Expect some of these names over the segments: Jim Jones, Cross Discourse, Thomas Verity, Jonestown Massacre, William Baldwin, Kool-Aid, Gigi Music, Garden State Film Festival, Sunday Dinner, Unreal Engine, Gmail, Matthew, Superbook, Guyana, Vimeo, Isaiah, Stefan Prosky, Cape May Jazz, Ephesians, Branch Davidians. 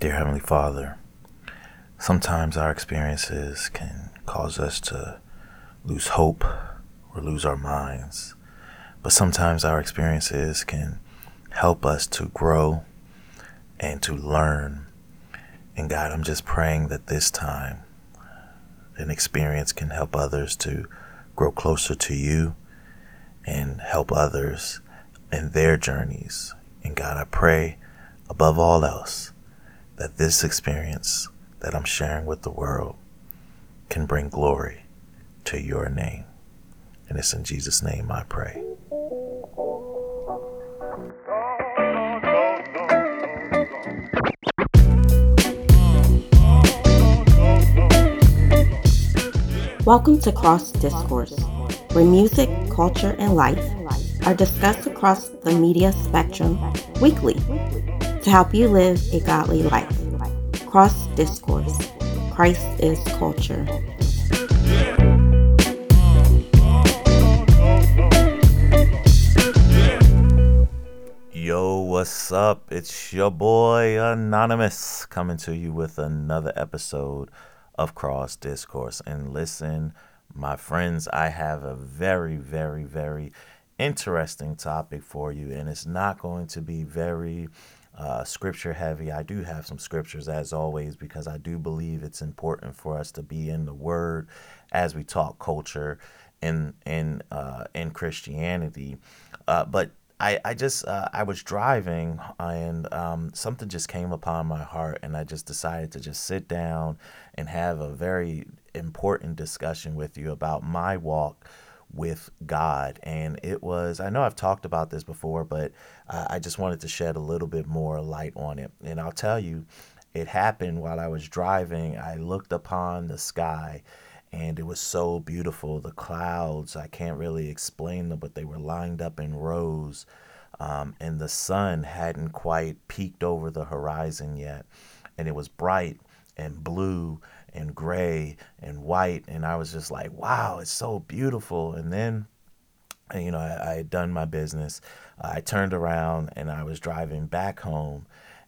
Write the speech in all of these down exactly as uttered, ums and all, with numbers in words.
Dear Heavenly Father, sometimes our experiences can cause us to lose hope or lose our minds. But sometimes our experiences can help us to grow and to learn. And God, I'm just praying that this time an experience can help others to grow closer to you and help others in their journeys. And God, I pray above all else that this experience that I'm sharing with the world can bring glory to your name. And it's in Jesus' name I pray. Welcome to Cross Discourse, where music, culture, and life are discussed across the media spectrum weekly to help you live a godly life. Cross Discourse, Christ is culture. Yo, what's up? It's your boy Anonymous coming to you with another episode of Cross Discourse. And listen, my friends, I have a very, very, very interesting topic for you, and it's not going to be very uh, scripture heavy. I do have some scriptures as always, because I do believe it's important for us to be in the Word as we talk culture in in uh, in Christianity. Uh, but I, I just uh, I was driving and um, something just came upon my heart, and I just decided to just sit down and have a very important discussion with you about my walk with God. And it was, I know I've talked about this before, but uh, I just wanted to shed a little bit more light on it. And I'll tell you, it happened while I was driving. I looked upon the sky, and it was so beautiful. The clouds, I can't really explain them, but they were lined up in rows. Um, and the sun hadn't quite peeked over the horizon yet. And it was bright and blue and gray and white. And I was just like, wow, it's so beautiful. And then, you know, I, I had done my business. I turned around and I was driving back home,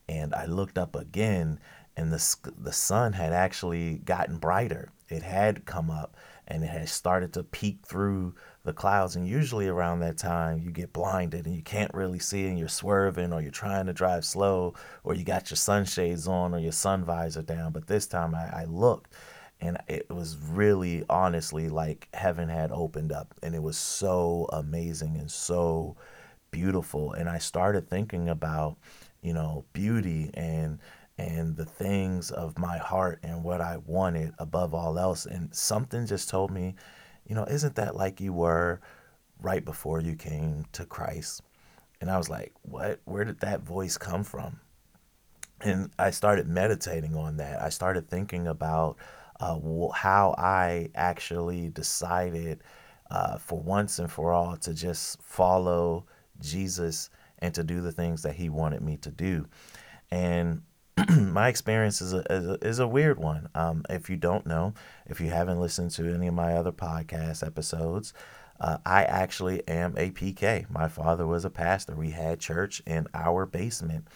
and I looked up again, and the, the sun had actually gotten brighter. It had come up and it had started to peek through the clouds. And usually around that time, you get blinded and you can't really see, and you're swerving, or you're trying to drive slow, or you got your sunshades on or your sun visor down. But this time I, I looked, and it was really honestly like heaven had opened up, and it was so amazing and so beautiful. And I started thinking about, you know, beauty and and the things of my heart and what I wanted above all else. And something just told me, you know, isn't that like you were right before you came to Christ? And I was like, what? Where did that voice come from? And I started meditating on that. I started thinking about uh, how I actually decided uh, for once and for all to just follow Jesus and to do the things that he wanted me to do. And my experience is a, is a, is a weird one. Um, if you don't know, if you haven't listened to any of my other podcast episodes, uh, I actually am a P K. My father was a pastor. We had church in our basement.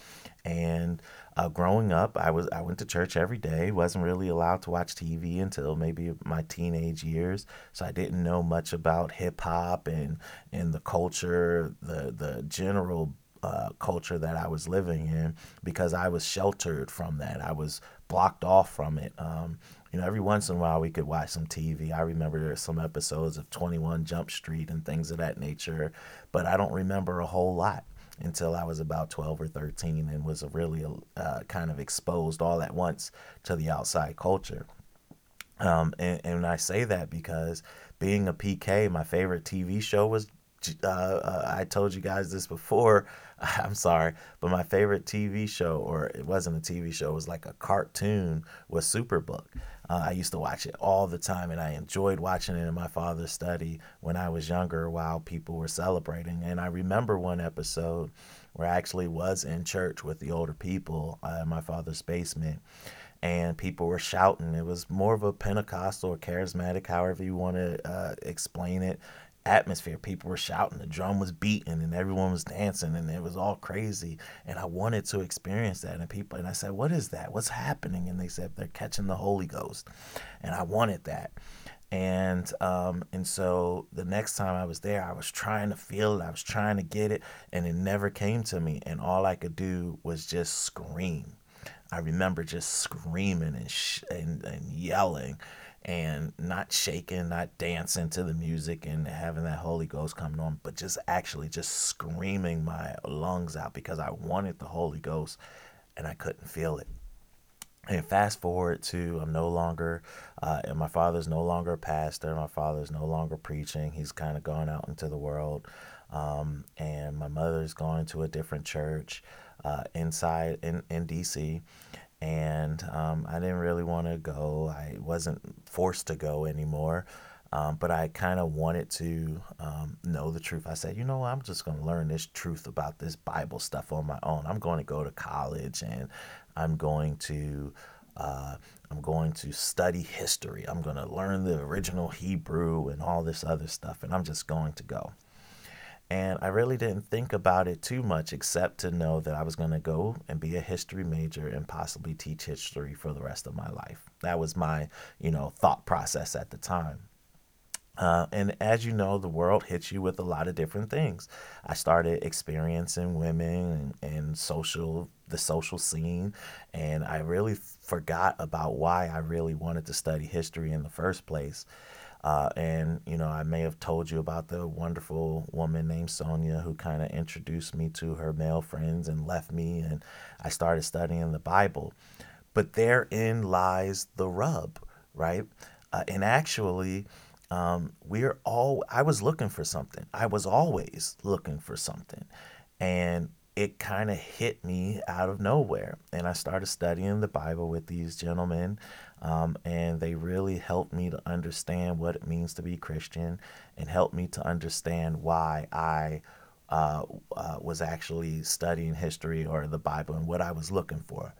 And uh, growing up, I was I went to church every day. Wasn't really allowed to watch T V until maybe my teenage years, so I didn't know much about hip hop and and the culture, the the general Uh, culture that I was living in, because I was sheltered from that. I was blocked off from it. Um, you know, every once in a while we could watch some T V. I remember there were some episodes of twenty-one Jump Street and things of that nature, but I don't remember a whole lot until I was about twelve or thirteen and was really uh, kind of exposed all at once to the outside culture. Um, and, and I say that because being a P K, my favorite T V show was Uh, uh, I told you guys this before, I'm sorry, but my favorite T V show, or it wasn't a T V show, it was like a cartoon, was Superbook. Uh, I used to watch it all the time, and I enjoyed watching it in my father's study when I was younger while people were celebrating. And I remember one episode where I actually was in church with the older people uh, in my father's basement, and people were shouting. It was more of a Pentecostal or charismatic, however you want to uh, explain it, atmosphere. People were shouting, the drum was beating, and everyone was dancing, and it was all crazy. And I wanted to experience that. And people, and I said, what is that? What's happening? And they said, they're catching the Holy Ghost. And I wanted that. And um, and so the next time I was there, I was trying to feel it. I was trying to get it, and it never came to me. And all I could do was just scream. I remember just screaming and sh- and, and yelling and not shaking, not dancing to the music and having that Holy Ghost coming on, but just actually just screaming my lungs out because I wanted the Holy Ghost and I couldn't feel it. And fast forward to I'm no longer, uh, and my father's no longer a pastor. My father's no longer preaching. He's kind of gone out into the world. Um, and my mother's going to a different church uh, inside in, in D C And um, I didn't really want to go. I wasn't forced to go anymore. Um, but I kind of wanted to um, know the truth. I said, you know, I'm just going to learn this truth about this Bible stuff on my own. I'm going to go to college and I'm going to uh, I'm going to study history. I'm going to learn the original Hebrew and all this other stuff. And I'm just going to go. And I really didn't think about it too much, except to know that I was going to go and be a history major and possibly teach history for the rest of my life. That was my, you know, thought process at the time. Uh, and as you know, the world hits you with a lot of different things. I started experiencing women and, and social, the social scene, and I really forgot about why I really wanted to study history in the first place. Uh, and, you know, I may have told you about the wonderful woman named Sonia who kind of introduced me to her male friends and left me, and I started studying the Bible. But therein lies the rub, right? Uh, and actually, um, we're all, I was looking for something. I was always looking for something. And it kind of hit me out of nowhere. And I started studying the Bible with these gentlemen, um, and they really helped me to understand what it means to be Christian and helped me to understand why I uh, uh, was actually studying history or the Bible and what I was looking for.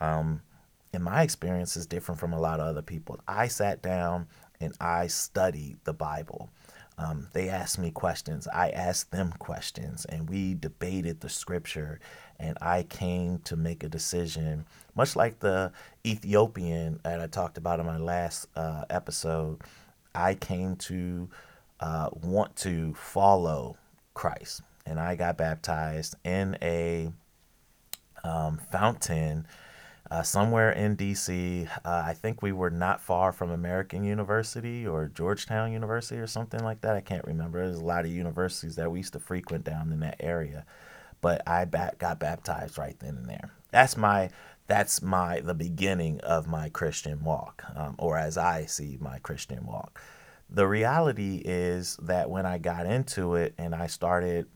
Um, and my experience is different from a lot of other people. I sat down and I studied the Bible. Um, they asked me questions. I asked them questions, and we debated the scripture, and I came to make a decision, much like the Ethiopian that I talked about in my last uh, episode. I came to uh, want to follow Christ, and I got baptized in a um, fountain Uh, somewhere in D C, uh, I think we were not far from American University or Georgetown University or something like that. I can't remember. There's a lot of universities that we used to frequent down in that area, but I ba- got baptized right then and there. That's my, that's my, the beginning of my Christian walk, um, or as I see my Christian walk. The reality is that when I got into it and I started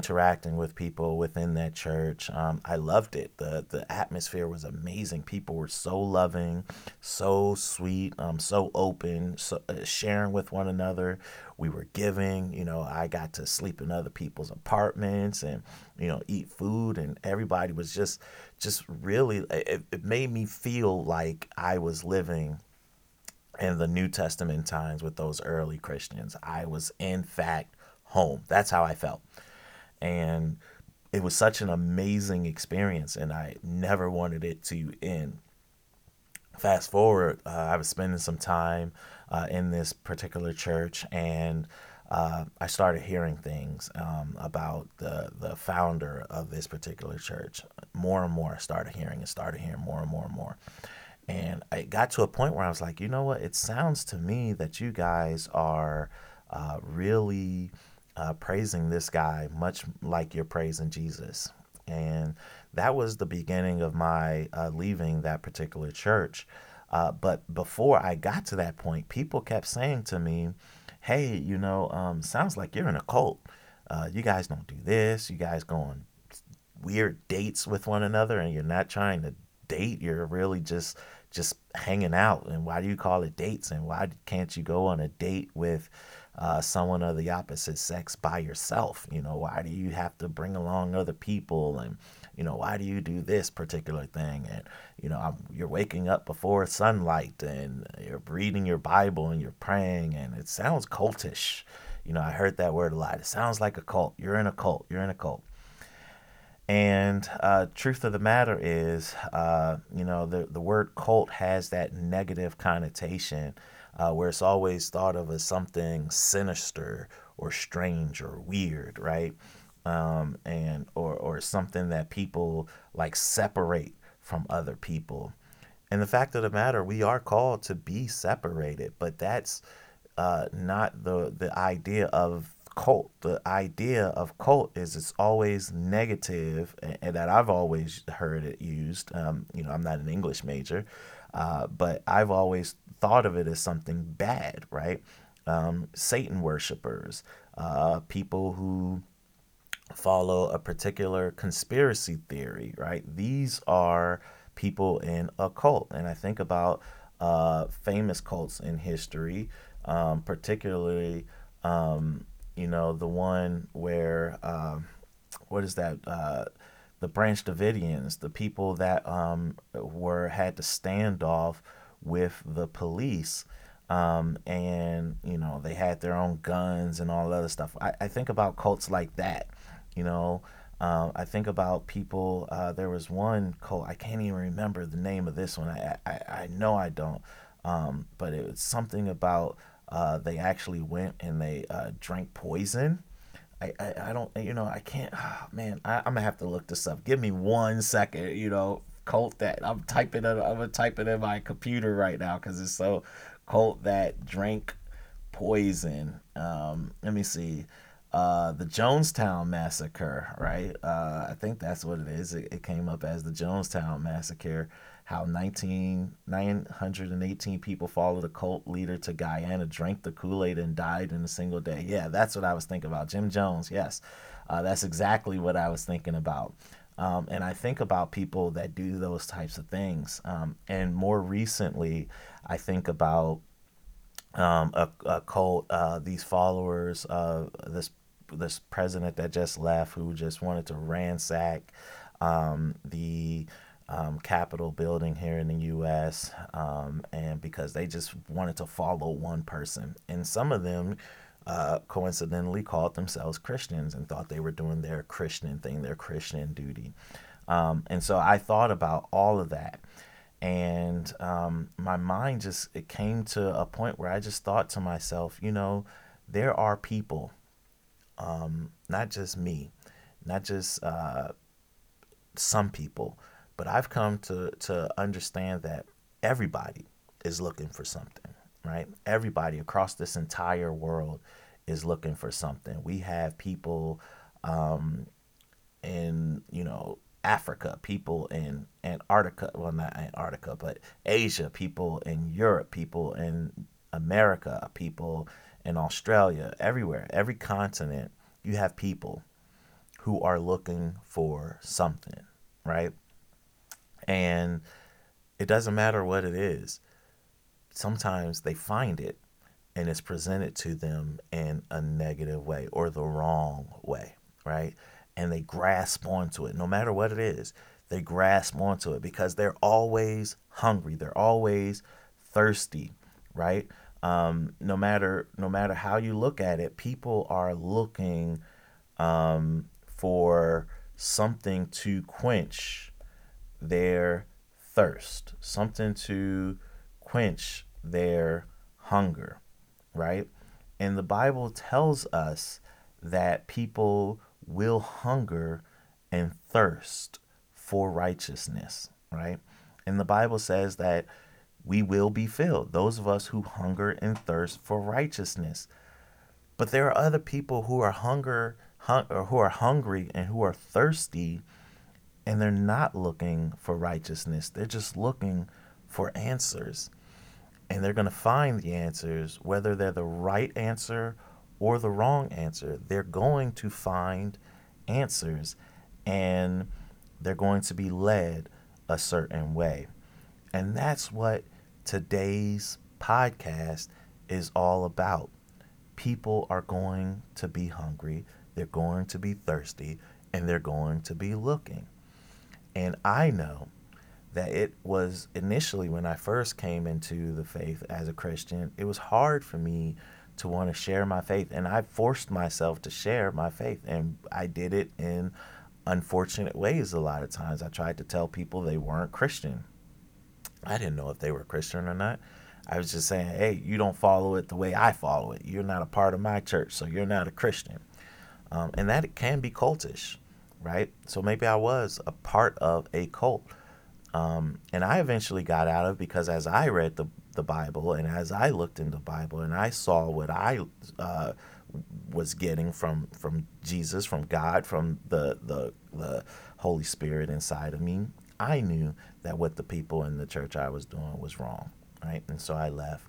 interacting with people within that church, Um, I loved it. The the atmosphere was amazing. People were so loving, so sweet, um, so open, so, uh, sharing with one another. We were giving, you know, I got to sleep in other people's apartments and, you know, eat food, and everybody was just, just really, it, it made me feel like I was living in the New Testament times with those early Christians. I was in fact home. That's how I felt. And it was such an amazing experience, and I never wanted it to end. Fast forward, uh, I was spending some time uh, in this particular church, and uh, I started hearing things um, about the, the founder of this particular church. More and more I started hearing and started hearing more and more and more. And it got to a point where I was like, you know what? It sounds to me that you guys are uh, really... Uh, praising this guy much like you're praising Jesus. And that was the beginning of my uh, leaving that particular church. Uh, but before I got to that point, people kept saying to me, hey, you know, um, sounds like you're in a cult. Uh, you guys don't do this. You guys go on weird dates with one another, and you're not trying to date. You're really just just hanging out. And why do you call it dates? And why can't you go on a date with Uh, someone of the opposite sex by yourself? You know, why do you have to bring along other people? And, you know, why do you do this particular thing? And, you know, I'm, you're waking up before sunlight, and you're reading your Bible, and you're praying, and it sounds cultish, You know, I heard that word a lot. It sounds like a cult. You're in a cult. You're in a cult. And uh, truth of the matter is, uh, you know, the, the word cult has that negative connotation uh, where it's always thought of as something sinister or strange or weird, right? Um, and or, or something that people like separate from other people. And the fact of the matter, we are called to be separated, but that's uh, not the, the idea of cult. The idea of cult is it's always negative, and, and that I've always heard it used. Um, you know, I'm not an English major, uh, but I've always thought of it as something bad, right? Um, Satan worshipers, uh, people who follow a particular conspiracy theory, right? These are people in a cult. And I think about uh, famous cults in history, um, particularly, um, you know, the one where, um, what is that? Uh, the Branch Davidians, the people that um, were had to stand off with the police. Um, and, you know, they had their own guns and all that other stuff. I, I think about cults like that, you know. Um, I think about people, uh, there was one cult, I can't even remember the name of this one, I I, I know I don't, um, but it was something about uh, they actually went and they uh, drank poison. I, I, I don't, you know, I can't, oh, man, I, I'm going to have to look this up. Give me one second, you know, cult that, I'm typing it, I'm going to type it in my computer right now because it's so, cult that drank poison. Um, let me see. Uh, the Jonestown Massacre, right? Uh, I think that's what it is. It, it came up as the Jonestown Massacre, how nineteen, nine hundred eighteen people followed a cult leader to Guyana, drank the Kool-Aid, and died in a single day. Yeah, that's what I was thinking about. Jim Jones, yes. Uh, that's exactly what I was thinking about. Um, and I think about people that do those types of things. Um, and more recently, I think about um, a, a cult, uh, these followers of this this president that just left, who just wanted to ransack um, the um, Capitol building here in the U S Um, and because they just wanted to follow one person. And some of them Uh, coincidentally called themselves Christians and thought they were doing their Christian thing, their Christian duty. Um, and so I thought about all of that. And um, my mind just, it came to a point where I just thought to myself, you know, there are people, um, not just me, not just uh, some people, but I've come to, to understand that everybody is looking for something. Right? Everybody across this entire world is looking for something. We have people um, in, you know, Africa, people in Antarctica, well, not Antarctica, but Asia, people in Europe, people in America, people in Australia, everywhere, every continent, you have people who are looking for something, right? And it doesn't matter what it is. Sometimes they find it and it's presented to them in a negative way or the wrong way, right? And they grasp onto it. No matter what it is, they grasp onto it because they're always hungry. They're always thirsty, right? Um, no matter no matter how you look at it, people are looking um, for something to quench their thirst, something to quench their hunger, right? And the Bible tells us that people will hunger and thirst for righteousness, right? And the Bible says that we will be filled, those of us who hunger and thirst for righteousness. But there are other people who are hunger, hung, or who are hungry and who are thirsty, and they're not looking for righteousness. They're just looking for answers. And they're going to find the answers, whether they're the right answer or the wrong answer. They're going to find answers, and they're going to be led a certain way. And that's what today's podcast is all about. People are going to be hungry, they're going to be thirsty, and they're going to be looking. And I know that it was initially when I first came into the faith as a Christian, it was hard for me to want to share my faith. And I forced myself to share my faith. And I did it in unfortunate ways a lot of times. I tried to tell people they weren't Christian. I didn't know if they were Christian or not. I was just saying, hey, you don't follow it the way I follow it. You're not a part of my church, so you're not a Christian. Um, and that can be cultish, right? So maybe I was a part of a cult. Um, and I eventually got out of, because as I read the, the Bible and as I looked in the Bible and I saw what I uh, was getting from, from Jesus, from God, from the, the the Holy Spirit inside of me, I knew that what the people in the church I was doing was wrong, right? And so I left.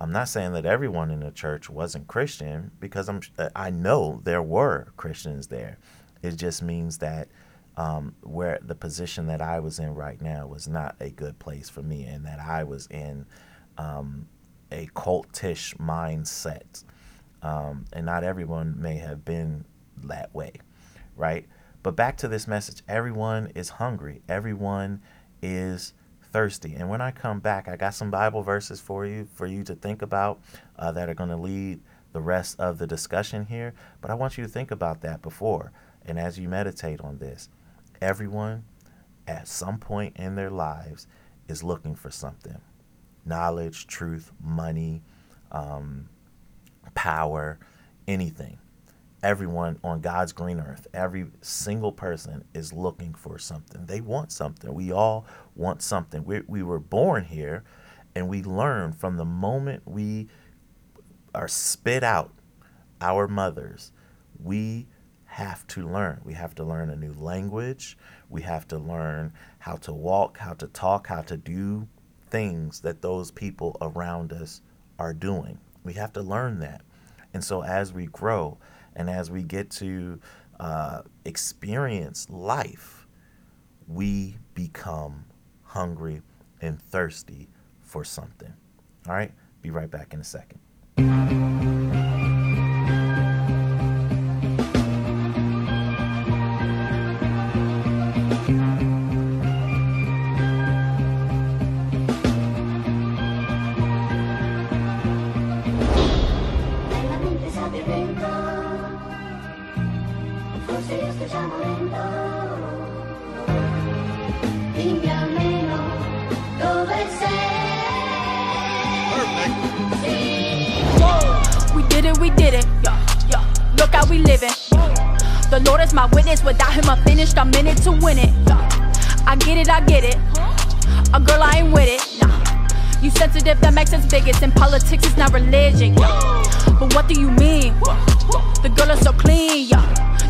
I'm not saying that everyone in the church wasn't Christian, because I'm I know there were Christians there. It just means that Um, where the position that I was in right now was not a good place for me, and that I was in um, a cultish mindset. Um, and not everyone may have been that way, right? But back to this message, everyone is hungry. Everyone is thirsty. And when I come back, I got some Bible verses for you, for you to think about uh, that are going to lead the rest of the discussion here. But I want you to think about that before, and as you meditate on this. Everyone at some point in their lives is looking for something: knowledge, truth, money, um, power, anything. Everyone on God's green earth, every single person is looking for something. They want something. We all want something. We, we were born here, and we learn from the moment we are spit out, our mothers, we have to learn. We have to learn a new language. We have to learn how to walk, how to talk, how to do things that those people around us are doing. We have to learn that. And so as we grow and as we get to uh, experience life, we become hungry and thirsty for something. All right, be right back in a second. I'm in it to win it. I get it, I get it. A girl, I ain't with it. Nah. You sensitive, that makes us bigots. In politics, it's not religion. Yeah. But what do you mean? The girl is so clean. Yeah.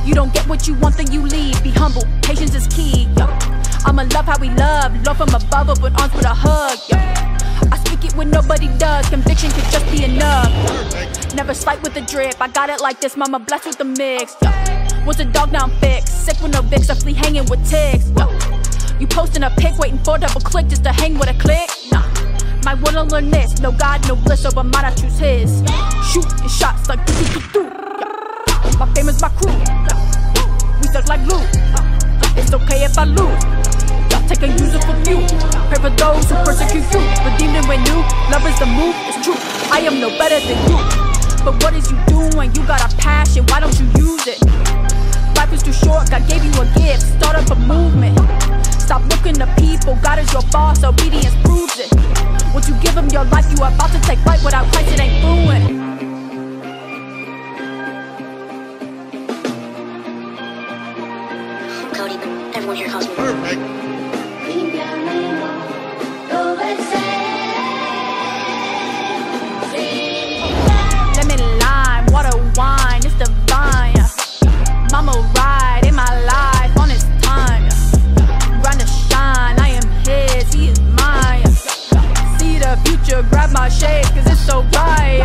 You don't get what you want, then you leave. Be humble, patience is key. Yeah. I'ma love how we love. Love from above, open arms with a hug. Yeah. I speak it when nobody does. Conviction could just be enough. Yeah. Never slight with the drip. I got it like this. Mama blessed with the mix. Yeah. Was a dog, now I'm fixed. Sick with no Vicks, I flee hanging with ticks. Yo. You posting a pic, waiting for a double click just to hang with a click. Nah, my will and learn this. No God, no bliss, over mine I choose his. Shooting shots like do-do-do-do. My fame is my crew. Yo. We stuck like glue. It's okay if I lose. Yo. Take a user for you. Pray for those who persecute you. Redeemed and renewed. Love is the move, it's true. I am no better than you. But what is you doing? You got a passion, why don't you use it? Life is too short, God gave you a gift. Start up a movement. Stop looking to people. God is your boss, obedience proves it. Once you give him your life, you are about to take flight. Without Christ, it ain't fluent. Cody, everyone here calls me perfect. Lemon, lime, water, wine, it's divine. Mama ride in my life on his time. Grind to shine, I am his, he is mine. See the future, grab my shades, cause it's so bright.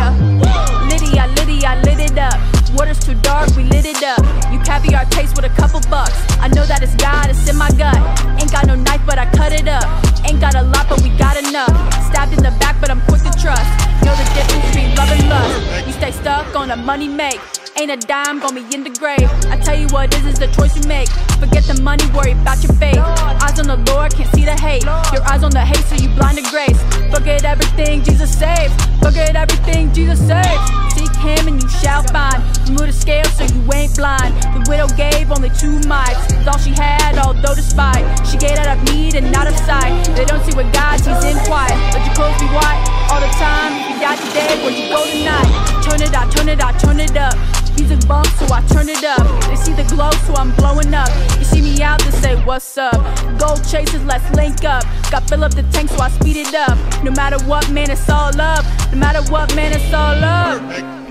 Liddy, I liddy, I lit it up. Water's too dark, we lit it up. You caviar taste with a couple bucks. I know that it's God, it's in my gut. Ain't got no knife, but I cut it up. Ain't got a lot, but we got enough. Stabbed in the back, but I'm quick to trust. Know the difference between love and lust. You stay stuck on a money make. Ain't a dime gon' be in the grave. I tell you what is, is the choice you make. Forget the money, worry about your faith. Eyes on the Lord, can't see the hate. Your eyes on the hate, so you blind to grace. Forget everything, Jesus saves. Forget everything, Jesus saves. Seek him and you shall find. Remove the scale so you ain't blind. The widow gave only two mites. It's all she had, although despite. She gave out of need and not of sight. They don't see what God sees in quiet. Let your clothes be white all the time. If you die today, where'd you go tonight? Turn it out, turn it out, turn it up. Music bumps, so I turn it up. They see the glow, so I'm blowing up. You see me out, they say, what's up? Gold chasers, let's link up. Got fill up the tank, so I speed it up. No matter what, man, it's all up. No matter what, man, it's all up.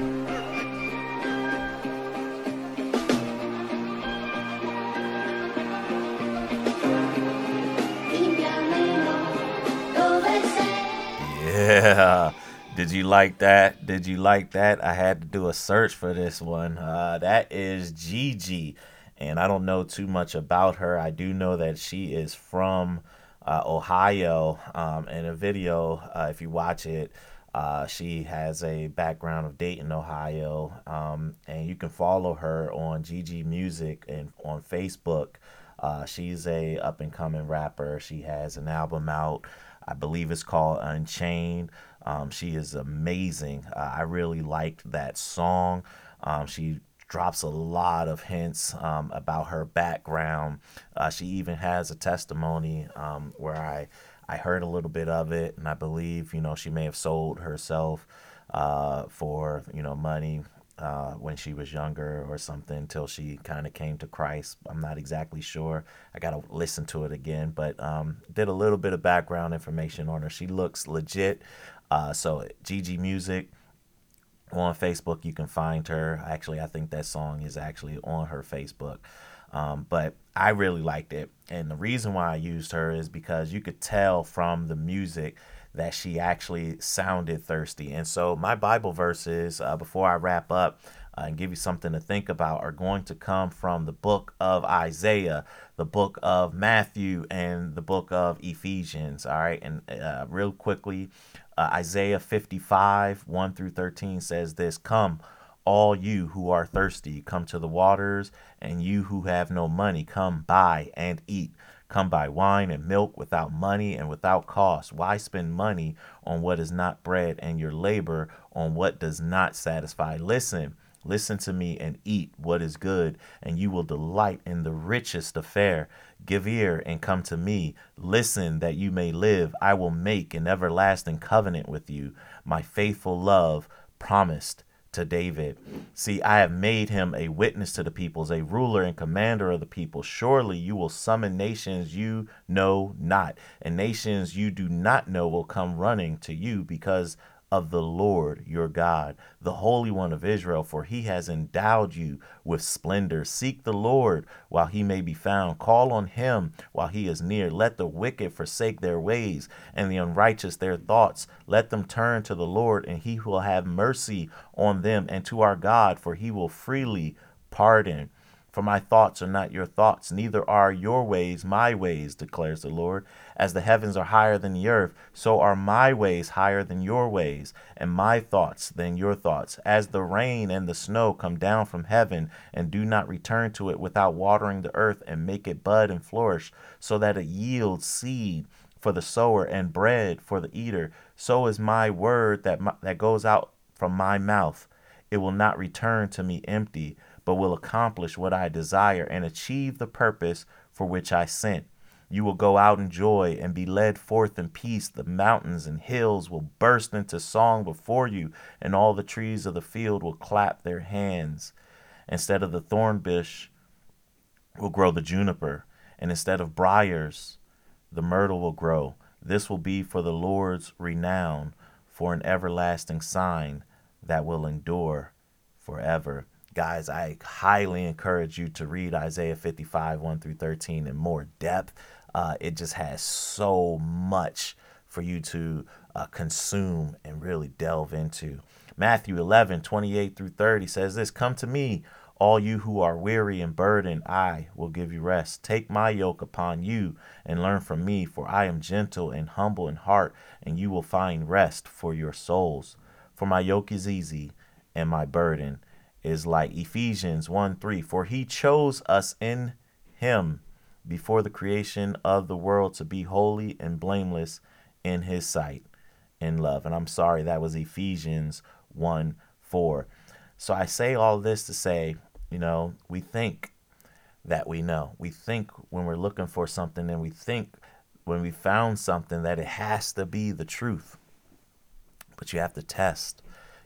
Yeah. Did you like that? Did you like that? I had to do a search for this one. Uh, that is Gigi. And I don't know too much about her. I do know that she is from uh, Ohio. Um, in a video, uh, if you watch it, uh, she has a background of Dayton, Ohio. Um, and you can follow her on Gigi Music and on Facebook. Uh, she's a up-and-coming rapper. She has an album out. I believe it's called Unchained. Um, she is amazing. Uh, I really liked that song. Um, she drops a lot of hints um, about her background. Uh, she even has a testimony um, where I, I heard a little bit of it, and I believe, you know, she may have sold herself uh, for, you know, money uh, when she was younger or something until she kind of came to Christ. I'm not exactly sure. I got to listen to it again, but um, did a little bit of background information on her. She looks legit. Uh, so Gigi Music on Facebook, you can find her. Actually, I think that song is actually on her Facebook. Um, but I really liked it. And the reason why I used her is because you could tell from the music that she actually sounded thirsty. And so my Bible verses, uh, before I wrap up uh, and give you something to think about, are going to come from the book of Isaiah, the book of Matthew, and the book of Ephesians. All right. And uh, real quickly, Uh, Isaiah fifty-five, one through thirteen says this: "Come, all you who are thirsty, come to the waters, and you who have no money, come buy and eat. Come buy wine and milk without money and without cost. Why spend money on what is not bread, and your labor on what does not satisfy? Listen, listen to me and eat what is good, and you will delight in the richest of fare. Give ear and come to me. Listen that you may live. I will make an everlasting covenant with you, my faithful love promised to David. See, I have made him a witness to the peoples, a ruler and commander of the people. Surely you will summon nations you know not, and nations you do not know will come running to you because of the Lord your God, the Holy One of Israel, for he has endowed you with splendor. Seek the Lord while he may be found. Call on him while he is near. Let the wicked forsake their ways, and the unrighteous their thoughts. Let them turn to the Lord, and he will have mercy on them, and to our God, for he will freely pardon. For my thoughts are not your thoughts, neither are your ways my ways, declares the Lord. As the heavens are higher than the earth, so are my ways higher than your ways, and my thoughts than your thoughts. As the rain and the snow come down from heaven and do not return to it without watering the earth and make it bud and flourish, so that it yields seed for the sower and bread for the eater, so is my word that my, that goes out from my mouth. It will not return to me empty, but will accomplish what I desire and achieve the purpose for which I sent. You will go out in joy and be led forth in peace. The mountains and hills will burst into song before you, and all the trees of the field will clap their hands. Instead of the thorn bush will grow the juniper, and instead of briars, the myrtle will grow. This will be for the Lord's renown, for an everlasting sign that will endure forever." Guys, I highly encourage you to read Isaiah fifty-five, one through thirteen in more depth. Uh, it just has so much for you to uh, consume and really delve into. Matthew eleven, twenty-eight through thirty says this: "Come to me, all you who are weary and burdened, I will give you rest. Take my yoke upon you and learn from me, for I am gentle and humble in heart, and you will find rest for your souls. For my yoke is easy and my burden is like." Ephesians one, three, "For he chose us in him before the creation of the world to be holy and blameless in his sight." in love. And I'm sorry, that was Ephesians one four. So I say all this to say, you know, we think that we know. We think when we're looking for something, and we think when we found something that it has to be the truth. But you have to test.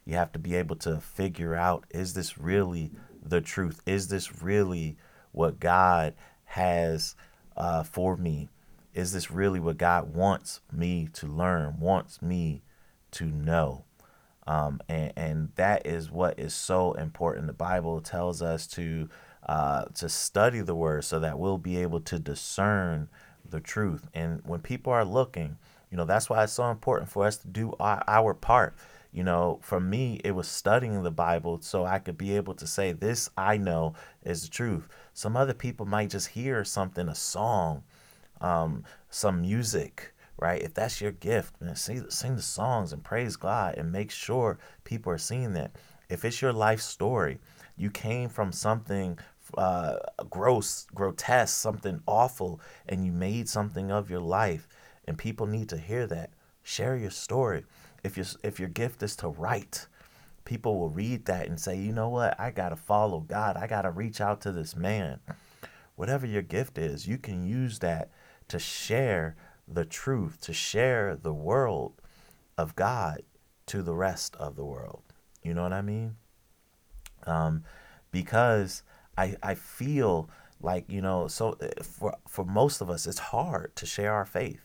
You have to be able to figure out, is this really the truth? Is this really what God has uh, for me? Is this really what God wants me to learn, wants me to know? Um, and, and that is what is so important. The Bible tells us to uh, to study the word so that we'll be able to discern the truth. And when people are looking, you know, that's why it's so important for us to do our, our part. You know, for me, it was studying the Bible so I could be able to say, this I know is the truth. Some other people might just hear something, a song, um, some music, right? If that's your gift, man, sing, sing the songs and praise God and make sure people are seeing that. If it's your life story, you came from something uh, gross, grotesque, something awful, and you made something of your life, and people need to hear that. Share your story. If your if your gift is to write, people will read that and say, you know what? I got to follow God. I got to reach out to this man. Whatever your gift is, you can use that to share the truth, to share the world of God to the rest of the world. You know what I mean? Um, because I I feel like, you know, so for for most of us, it's hard to share our faith.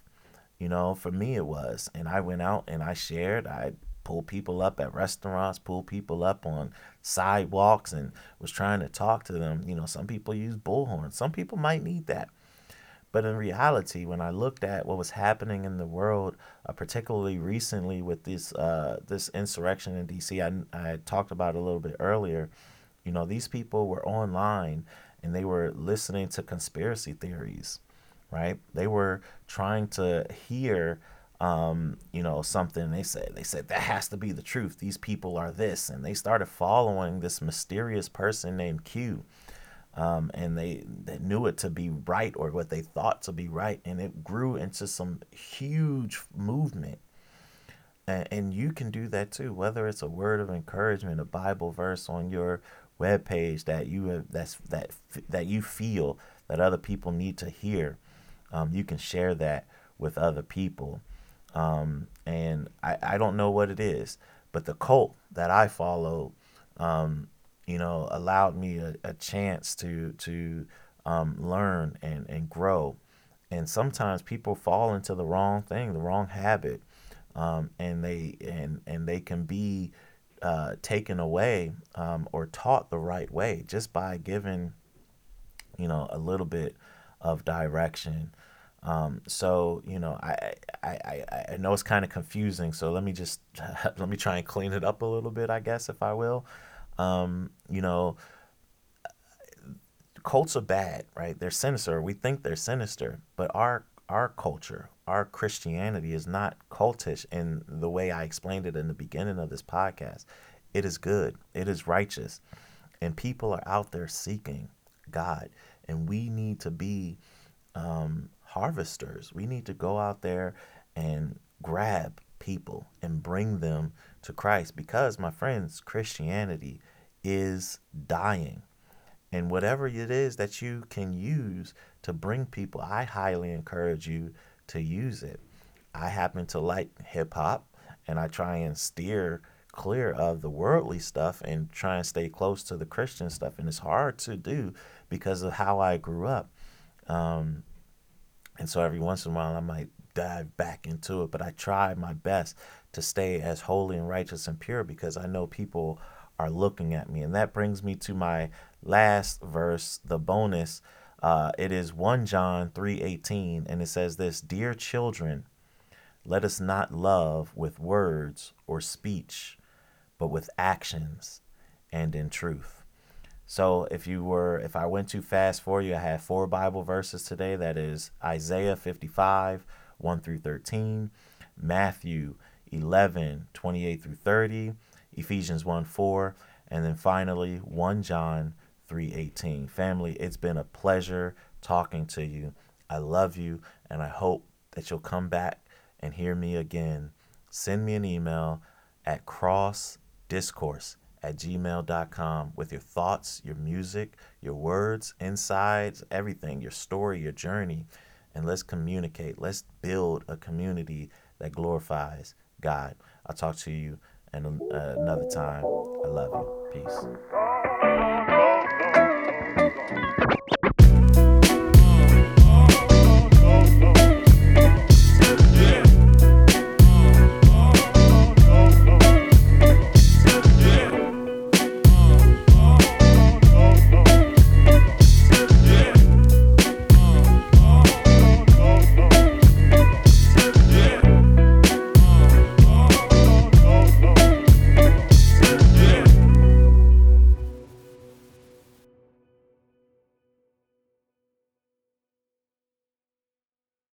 You know, for me it was, and I went out and I shared. I pulled people up at restaurants, pulled people up on sidewalks, and was trying to talk to them. You know, some people use bullhorns. Some people might need that. But in reality, when I looked at what was happening in the world, uh, particularly recently with this uh, this insurrection in D C, I, I talked about it a little bit earlier. You know, these people were online and they were listening to conspiracy theories. Right. They were trying to hear, um, you know, something. They said they said that has to be the truth. These people are this. And they started following this mysterious person named Q. Um, and they, they knew it to be right, or what they thought to be right. And it grew into some huge movement. And, and you can do that, too, whether it's a word of encouragement, a Bible verse on your webpage that you have, that's that that you feel that other people need to hear. Um, you can share that with other people. Um, and I, I don't know what it is, but the cult that I follow, um, you know, allowed me a, a chance to to um, learn and, and grow. And sometimes people fall into the wrong thing, the wrong habit, um, and they and, and they can be uh, taken away um, or taught the right way just by giving, you know, a little bit of direction. Um, so, you know, I, I, I, I know it's kind of confusing. So let me just, let me try and clean it up a little bit, I guess, if I will. Um, you know, cults are bad, right? They're sinister. We think they're sinister, but our, our culture, our Christianity is not cultish in the way I explained it in the beginning of this podcast. It is good. It is righteous. And people are out there seeking God. And we need to be um, harvesters. We need to go out there and grab people and bring them to Christ, because, my friends, Christianity is dying. And whatever it is that you can use to bring people, I highly encourage you to use it. I happen to like hip hop, and I try and steer clear of the worldly stuff and try and stay close to the Christian stuff. And it's hard to do because of how I grew up. Um, and so every once in a while I might dive back into it, but I try my best to stay as holy and righteous and pure, because I know people are looking at me. And that brings me to my last verse, the bonus. Uh, it is First John three eighteen, and it says this: "Dear children, let us not love with words or speech, but with actions and in truth." So if you were, if I went too fast for you, I had four Bible verses today. That is Isaiah fifty-five, one through thirteen, Matthew eleven, twenty-eight through thirty, Ephesians one, four, and then finally First John three eighteen. Family, it's been a pleasure talking to you. I love you, and I hope that you'll come back and hear me again send me an email at cross discourse at gmail dot com with your thoughts, your music, your words, insides, everything, your story, your journey. And let's communicate. Let's build a community that glorifies God. I'll talk to you and uh, another time. I love you. Peace.